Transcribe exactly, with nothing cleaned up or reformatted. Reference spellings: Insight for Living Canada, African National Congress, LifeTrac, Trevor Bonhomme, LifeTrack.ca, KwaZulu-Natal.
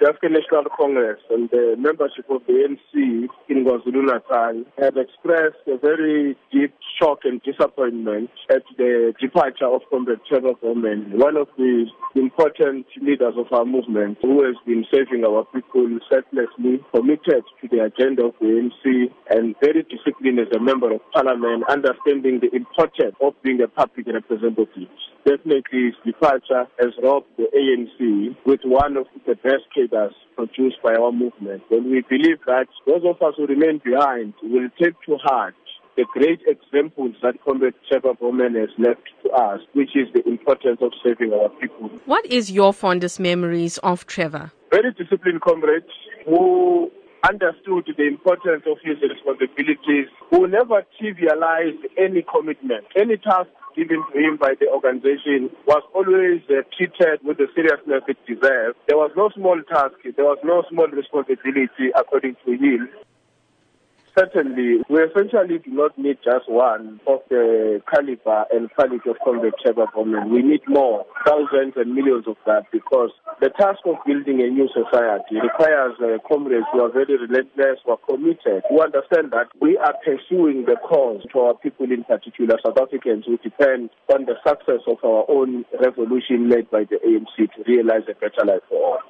The African National Congress and the membership of the A N C in KwaZulu-Natal have expressed a very deep shock and disappointment at the departure of Comrade Trevor Bonhomme, one of the important leaders of our movement, who has been serving our people selflessly, committed to the agenda of the A N C, and very disciplined as a member of parliament, understanding the importance of being a public representative. Definitely, his departure has robbed the A N C with one of the best cadres produced by our movement. And we believe that those of us who remain behind will take to heart the great examples that Comrade Trevor Bonhomme has left to us, which is the importance of saving our people. What is your fondest memories of Trevor? Very disciplined comrade who understood the importance of his responsibilities, who never trivialized any commitment. Any task given to him by the organization was always uh, treated with the seriousness it deserved. There was no small task, there was no small responsibility, according to him. Certainly, we essentially do not need just one of the caliber and quality of Comrade Trevor Bonhomme. We need more, thousands and millions of that, because the task of building a new society requires uh, comrades who are very relentless, who are committed, who understand that we are pursuing the cause to our people, in particular South Africans, who depend on the success of our own revolution led by the A N C to realize a better life for all.